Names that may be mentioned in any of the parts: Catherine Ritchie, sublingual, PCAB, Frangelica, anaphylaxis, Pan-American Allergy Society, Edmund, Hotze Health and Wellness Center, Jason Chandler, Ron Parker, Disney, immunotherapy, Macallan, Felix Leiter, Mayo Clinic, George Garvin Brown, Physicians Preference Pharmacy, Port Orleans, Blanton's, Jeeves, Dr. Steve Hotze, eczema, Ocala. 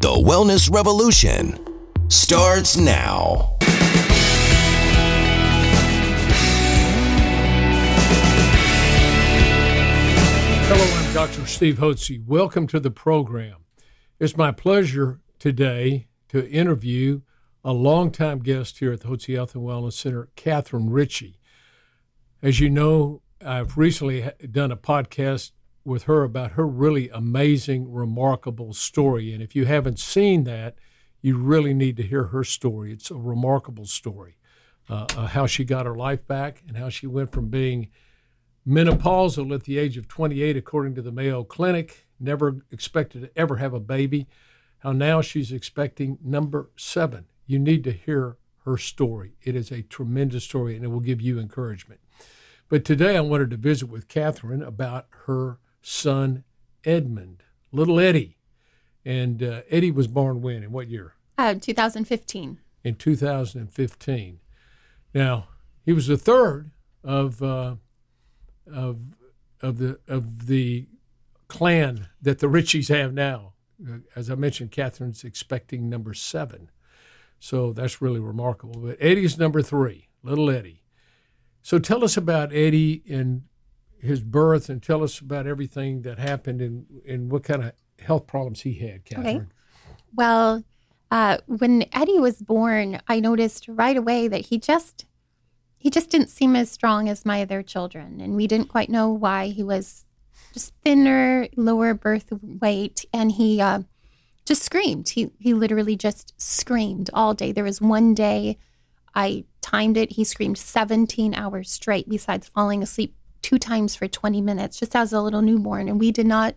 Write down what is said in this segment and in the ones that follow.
The Wellness Revolution starts now. Hello, I'm Dr. Steve Hotze. Welcome to the program. It's my pleasure today to interview a longtime guest here at the Hotze Health and Wellness Center, Catherine Ritchie. As you know, I've recently done a podcast with her about her really amazing, remarkable story. And if you haven't seen that, you really need to hear her story. It's a remarkable story, how she got her life back and how she went from being menopausal at the age of 28, according to the Mayo Clinic, never expected to ever have a baby, how now she's expecting number 7. You need to hear her story. It is a tremendous story, and it will give you encouragement. But today I wanted to visit with Catherine about her son, Edmund, little Eddie. And Eddie was born when? In what year? 2015. In 2015. Now, he was the third of the clan that the Ritchies have now. As I mentioned, Catherine's expecting number 7. So that's really remarkable. But Eddie's number 3, little Eddie. So tell us about Eddie and his birth, and tell us about everything that happened and what kind of health problems he had, Catherine. Okay. Well, when Eddie was born, I noticed right away that he just didn't seem as strong as my other children, and we didn't quite know why. He was just thinner, lower birth weight, and he just screamed. He literally just screamed all day. There was one day I timed it. He screamed 17 hours straight, besides falling asleep 2 times for 20 minutes, just as a little newborn. And we did not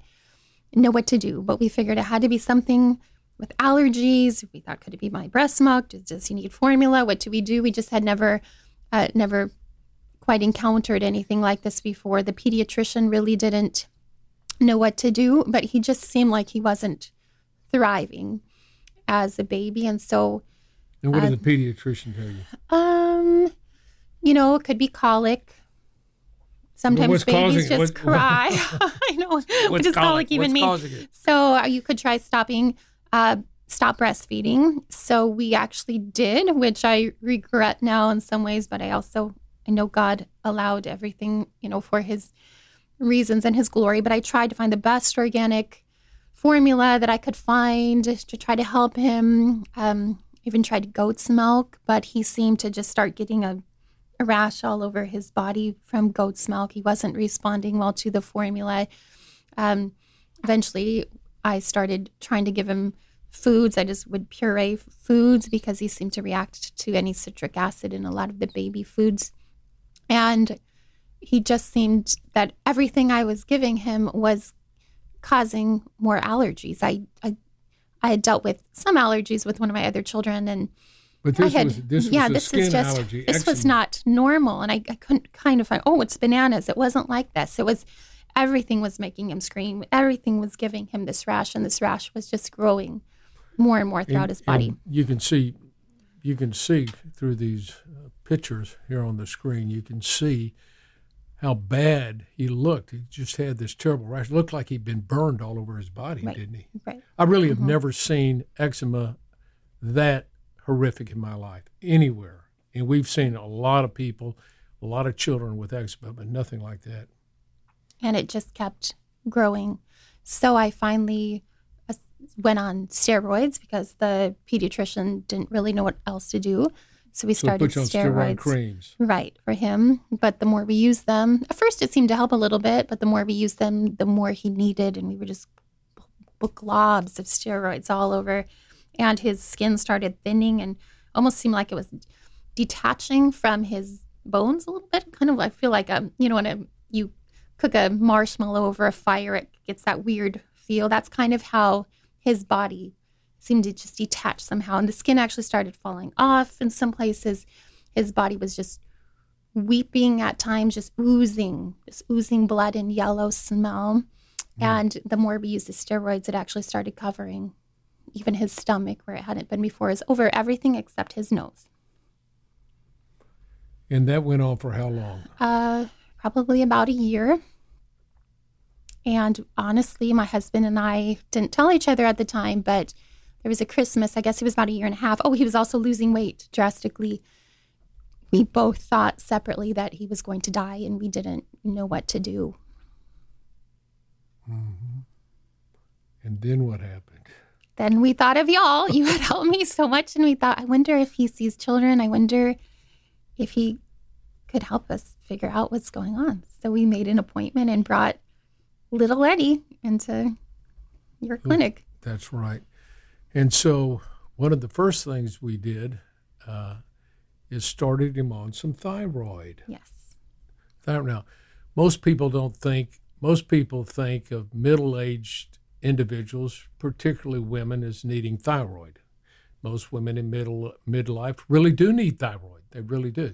know what to do, but we figured it had to be something with allergies. We thought, could it be my breast milk? Does he need formula? What do? We just had never quite encountered anything like this before. The pediatrician really didn't know what to do, but he just seemed like he wasn't thriving as a baby. And so... And what did the pediatrician tell you? It could be colic. Sometimes babies just cry. I know. What does colic even mean? So you could try stop breastfeeding. So we actually did, which I regret now in some ways, but I know God allowed everything, for his reasons and his glory. But I tried to find the best organic formula that I could find to try to help him. Even tried goat's milk, but he seemed to just start getting a rash all over his body from goat's milk. He wasn't responding well to the formula. Eventually, I started trying to give him foods. I just would puree foods because he seemed to react to any citric acid in a lot of the baby foods. And he just seemed that everything I was giving him was causing more allergies. I had dealt with some allergies with one of my other children, but this was a skin allergy. This was not normal, and I couldn't kind of find. Oh, it's bananas. It wasn't like this. It was everything was making him scream. Everything was giving him this rash, and this rash was just growing more and more throughout his body. You can see through these pictures here on the screen. You can see how bad he looked. He just had this terrible rash. It looked like he'd been burned all over his body, right. Didn't he? Right. I really have never seen eczema that horrific in my life, anywhere. And we've seen a lot of people, a lot of children with eczema, but nothing like that. And it just kept growing. So I finally went on steroids because the pediatrician didn't really know what else to do. So we started steroid creams. Right, for him. But the more we used them, at first it seemed to help a little bit, but the more we used them, the more he needed. And we were just globs of steroids all over. And his skin started thinning and almost seemed like it was detaching from his bones a little bit. Kind of, I feel like, when you cook a marshmallow over a fire, it gets that weird feel. That's kind of how his body seemed to just detach somehow. And the skin actually started falling off in some places. His body was just weeping at times, just oozing blood and yellow smell. Yeah. And the more we used the steroids, it actually started covering even his stomach where it hadn't been before. It was over everything except his nose. And that went on for how long? Probably about a year. And honestly, my husband and I didn't tell each other at the time, but There was a Christmas, I guess it was about a year and a half. Oh, he was also losing weight drastically. We both thought separately that he was going to die, and we didn't know what to do. Mm-hmm. And then what happened? Then we thought of y'all. You had helped me so much, and we thought, I wonder if he sees children. I wonder if he could help us figure out what's going on. So we made an appointment and brought little Eddie into your clinic. That's right. And so one of the first things we did is started him on some thyroid. Yes. Now, most people think of middle-aged individuals, particularly women, as needing thyroid. Most women in midlife really do need thyroid. They really do.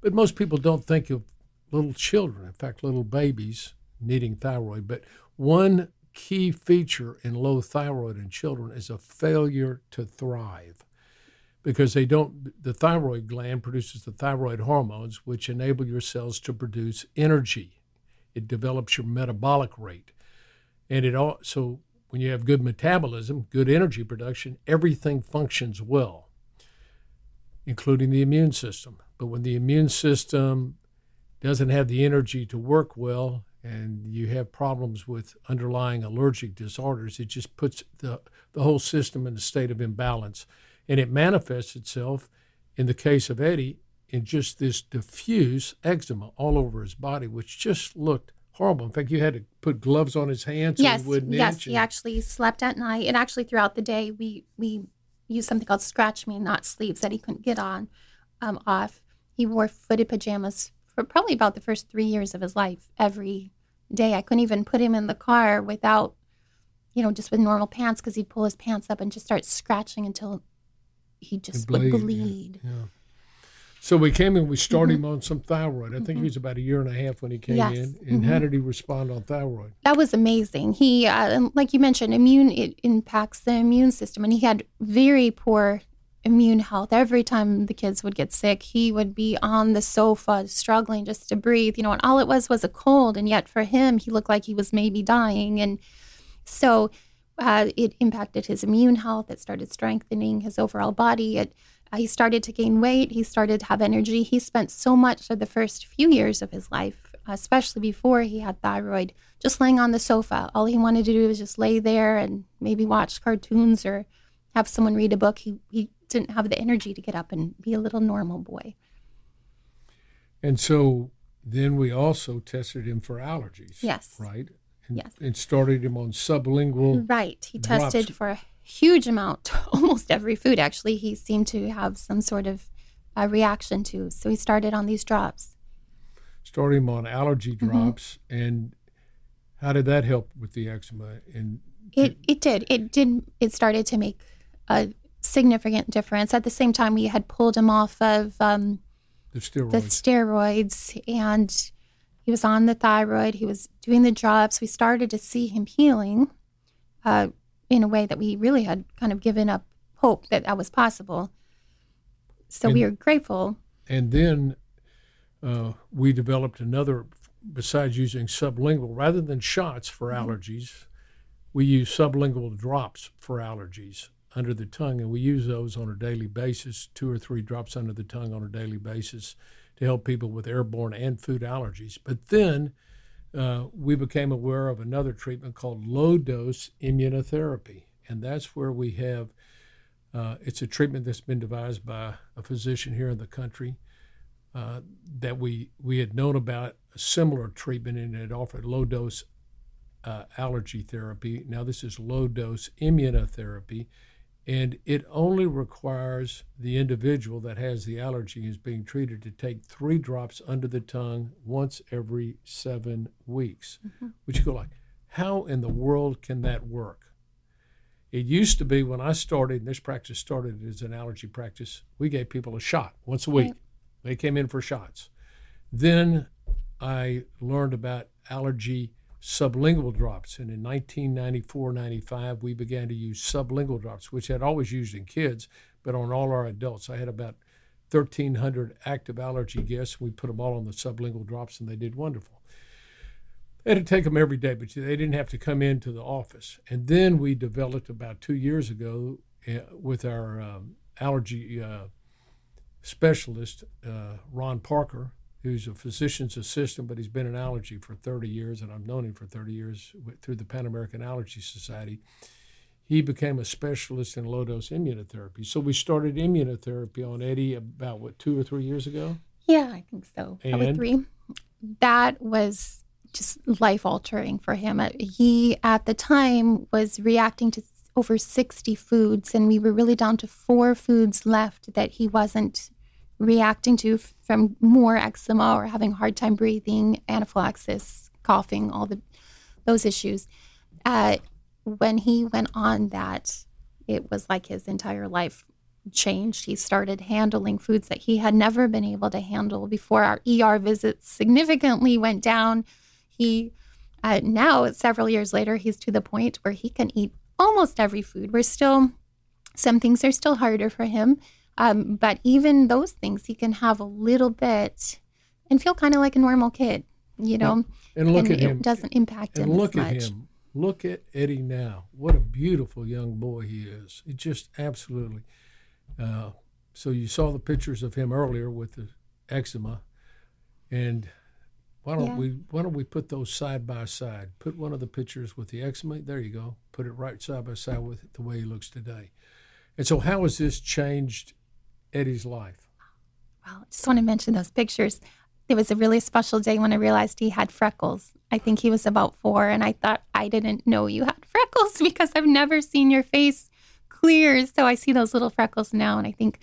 But most people don't think of little children, in fact, little babies needing thyroid. But one key feature in low thyroid in children is a failure to thrive because the thyroid gland produces the thyroid hormones, which enable your cells to produce energy. It develops your metabolic rate. And it also, when you have good metabolism, good energy production, everything functions well, including the immune system. But when the immune system doesn't have the energy to work well and you have problems with underlying allergic disorders, it just puts the whole system in a state of imbalance. And it manifests itself, in the case of Eddie, in just this diffuse eczema all over his body, which just looked horrible. In fact, you had to put gloves on his hands. Yes, so he wouldn't itch. He actually slept at night. And actually throughout the day, we used something called Scratch Me Not Sleeves that he couldn't get on. Off. He wore footed pajamas for probably about the first 3 years of his life every day. I couldn't even put him in the car without, just with normal pants, because he'd pull his pants up and just start scratching until he just would bleed. Yeah. So we came in, we started him on some thyroid. I think he was about a year and a half when he came in. And how did he respond on thyroid? That was amazing. He, like you mentioned, it impacts the immune system, and he had very poor immune health. Every time the kids would get sick, he would be on the sofa struggling just to breathe, and all it was a cold. And yet for him, he looked like he was maybe dying. And so it impacted his immune health. It started strengthening his overall body. He started to gain weight. He started to have energy. He spent so much of the first few years of his life, especially before he had thyroid, just laying on the sofa. All he wanted to do was just lay there and maybe watch cartoons or have someone read a book. He didn't have the energy to get up and be a little normal boy. And so then we also tested him for allergies. Yes. Right? And started him on sublingual. Right. He tested drops. For a huge amount, almost every food, actually, he seemed to have some sort of reaction to. So he started on these drops. Started him on allergy drops. And how did that help with the eczema? And It did. It started to make a significant difference. At the same time, we had pulled him off of the steroids, and he was on the thyroid. He was doing the drops. We started to see him healing in a way that we really had kind of given up hope that was possible. So we were grateful. And then we developed another, besides using sublingual, rather than shots for allergies, we use sublingual drops for allergies under the tongue, and we use those on a daily basis, 2 or 3 drops under the tongue on a daily basis to help people with airborne and food allergies. But then we became aware of another treatment called low-dose immunotherapy, and that's where we have it's a treatment that's been devised by a physician here in the country that we had known about a similar treatment, and it offered low-dose allergy therapy. Now this is low-dose immunotherapy, and it only requires the individual that has the allergy is being treated to take 3 drops under the tongue once every 7 weeks, which you go like, how in the world can that work? It used to be when I started, and this practice started as an allergy practice, we gave people a shot once a week. They came in for shots. Then I learned about allergy sublingual drops, and in 1994-95 we began to use sublingual drops, which I'd always used in kids, but on all our adults. I had about 1,300 active allergy guests. We put them all on the sublingual drops, and they did wonderful. They had to take them every day, but they didn't have to come into the office. And then we developed about 2 years ago with our allergy specialist, Ron Parker, who's a physician's assistant, but he's been in allergy for 30 years, and I've known him for 30 years through the Pan-American Allergy Society. He became a specialist in low-dose immunotherapy. So we started immunotherapy on Eddie about, 2 or 3 years ago? Yeah, I think so. And? Probably 3. That was just life-altering for him. He, at the time, was reacting to over 60 foods, and we were really down to 4 foods left that he wasn't reacting to from more eczema or having a hard time breathing, anaphylaxis, coughing, all those issues. When he went on that, it was like his entire life changed. He started handling foods that he had never been able to handle before. Our ER visits significantly went down. He now, several years later, he's to the point where he can eat almost every food. Some things are still harder for him, but even those things he can have a little bit and feel kind of like a normal kid, you know. And look at him. It doesn't impact him as much. And look at him. Look at Eddie now. What a beautiful young boy he is. It just absolutely. So you saw the pictures of him earlier with the eczema, and why don't we put those side by side? Put one of the pictures with the eczema. There you go. Put it right side by side with it, the way he looks today. And so how has this changed Eddie's life? Well, I just want to mention those pictures. It was a really special day when I realized he had freckles. I think he was about 4, and I thought, I didn't know you had freckles because I've never seen your face clear. So I see those little freckles now, and I think,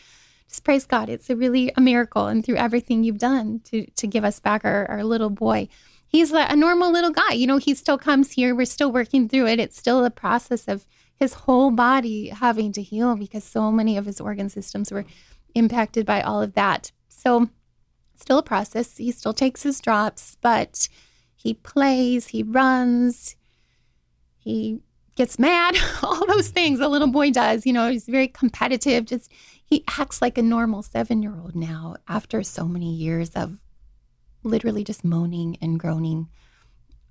just praise God, it's a miracle. And through everything you've done to give us back our little boy, he's like a normal little guy. You know, he still comes here. We're still working through it. It's still a process of his whole body having to heal because so many of his organ systems were impacted by all of that. So still a process. He still takes his drops, but he plays, he runs, he gets mad, all those things a little boy does. You know, he's very competitive. Just he acts like a normal 7-year-old now after so many years of literally just moaning and groaning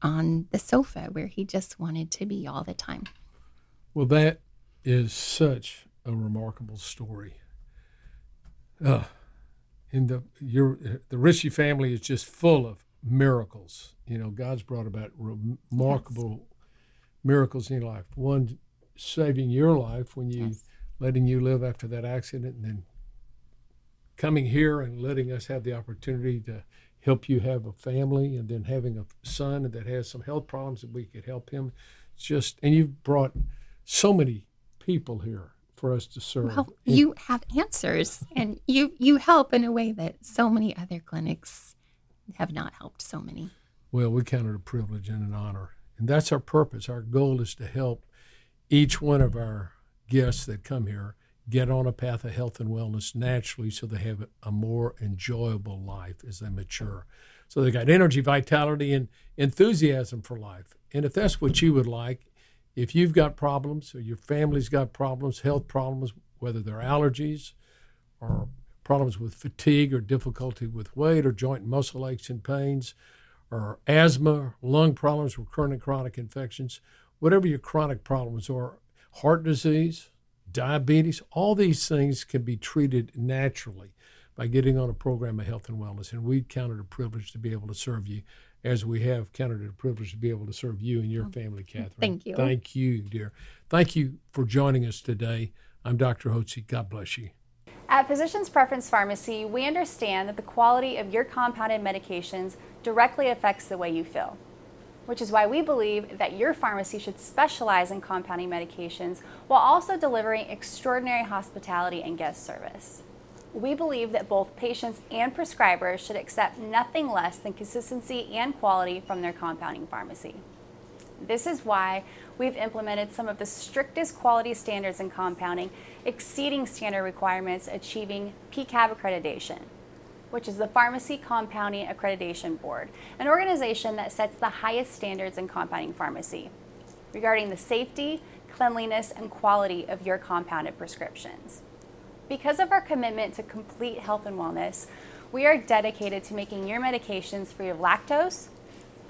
on the sofa where he just wanted to be all the time. Well, that is such a remarkable story. And the Ritchie family is just full of miracles. You know, God's brought about remarkable miracles in your life. One, saving your life when you letting you live after that accident, and then coming here and letting us have the opportunity to help you have a family, and then having a son that has some health problems that we could help him. And you've brought so many people here for us to serve. Well, you have answers, and you help in a way that so many other clinics have not helped so many. Well, we count it a privilege and an honor, and that's our purpose. Our goal is to help each one of our guests that come here get on a path of health and wellness naturally so they have a more enjoyable life as they mature. So they got energy, vitality, and enthusiasm for life. And if that's what you would like, if you've got problems or your family's got problems, health problems, whether they're allergies or problems with fatigue or difficulty with weight or joint and muscle aches and pains or asthma, lung problems, recurrent and chronic infections, whatever your chronic problems are, heart disease, diabetes, all these things can be treated naturally by getting on a program of health and wellness. And we count it a privilege to be able to serve you, as we have counted it a privilege to be able to serve you and your family, Catherine. Thank you. Thank you, dear. Thank you for joining us today. I'm Dr. Hotze. God bless you. At Physicians Preference Pharmacy, we understand that the quality of your compounded medications directly affects the way you feel, which is why we believe that your pharmacy should specialize in compounding medications while also delivering extraordinary hospitality and guest service. We believe that both patients and prescribers should accept nothing less than consistency and quality from their compounding pharmacy. This is why we've implemented some of the strictest quality standards in compounding, exceeding standard requirements, achieving PCAB accreditation, which is the Pharmacy Compounding Accreditation Board, an organization that sets the highest standards in compounding pharmacy regarding the safety, cleanliness, and quality of your compounded prescriptions. Because of our commitment to complete health and wellness, we are dedicated to making your medications free of lactose,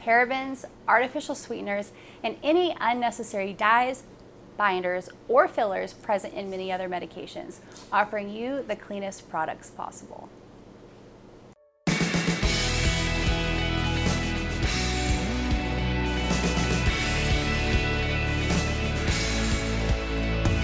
parabens, artificial sweeteners, and any unnecessary dyes, binders, or fillers present in many other medications, offering you the cleanest products possible.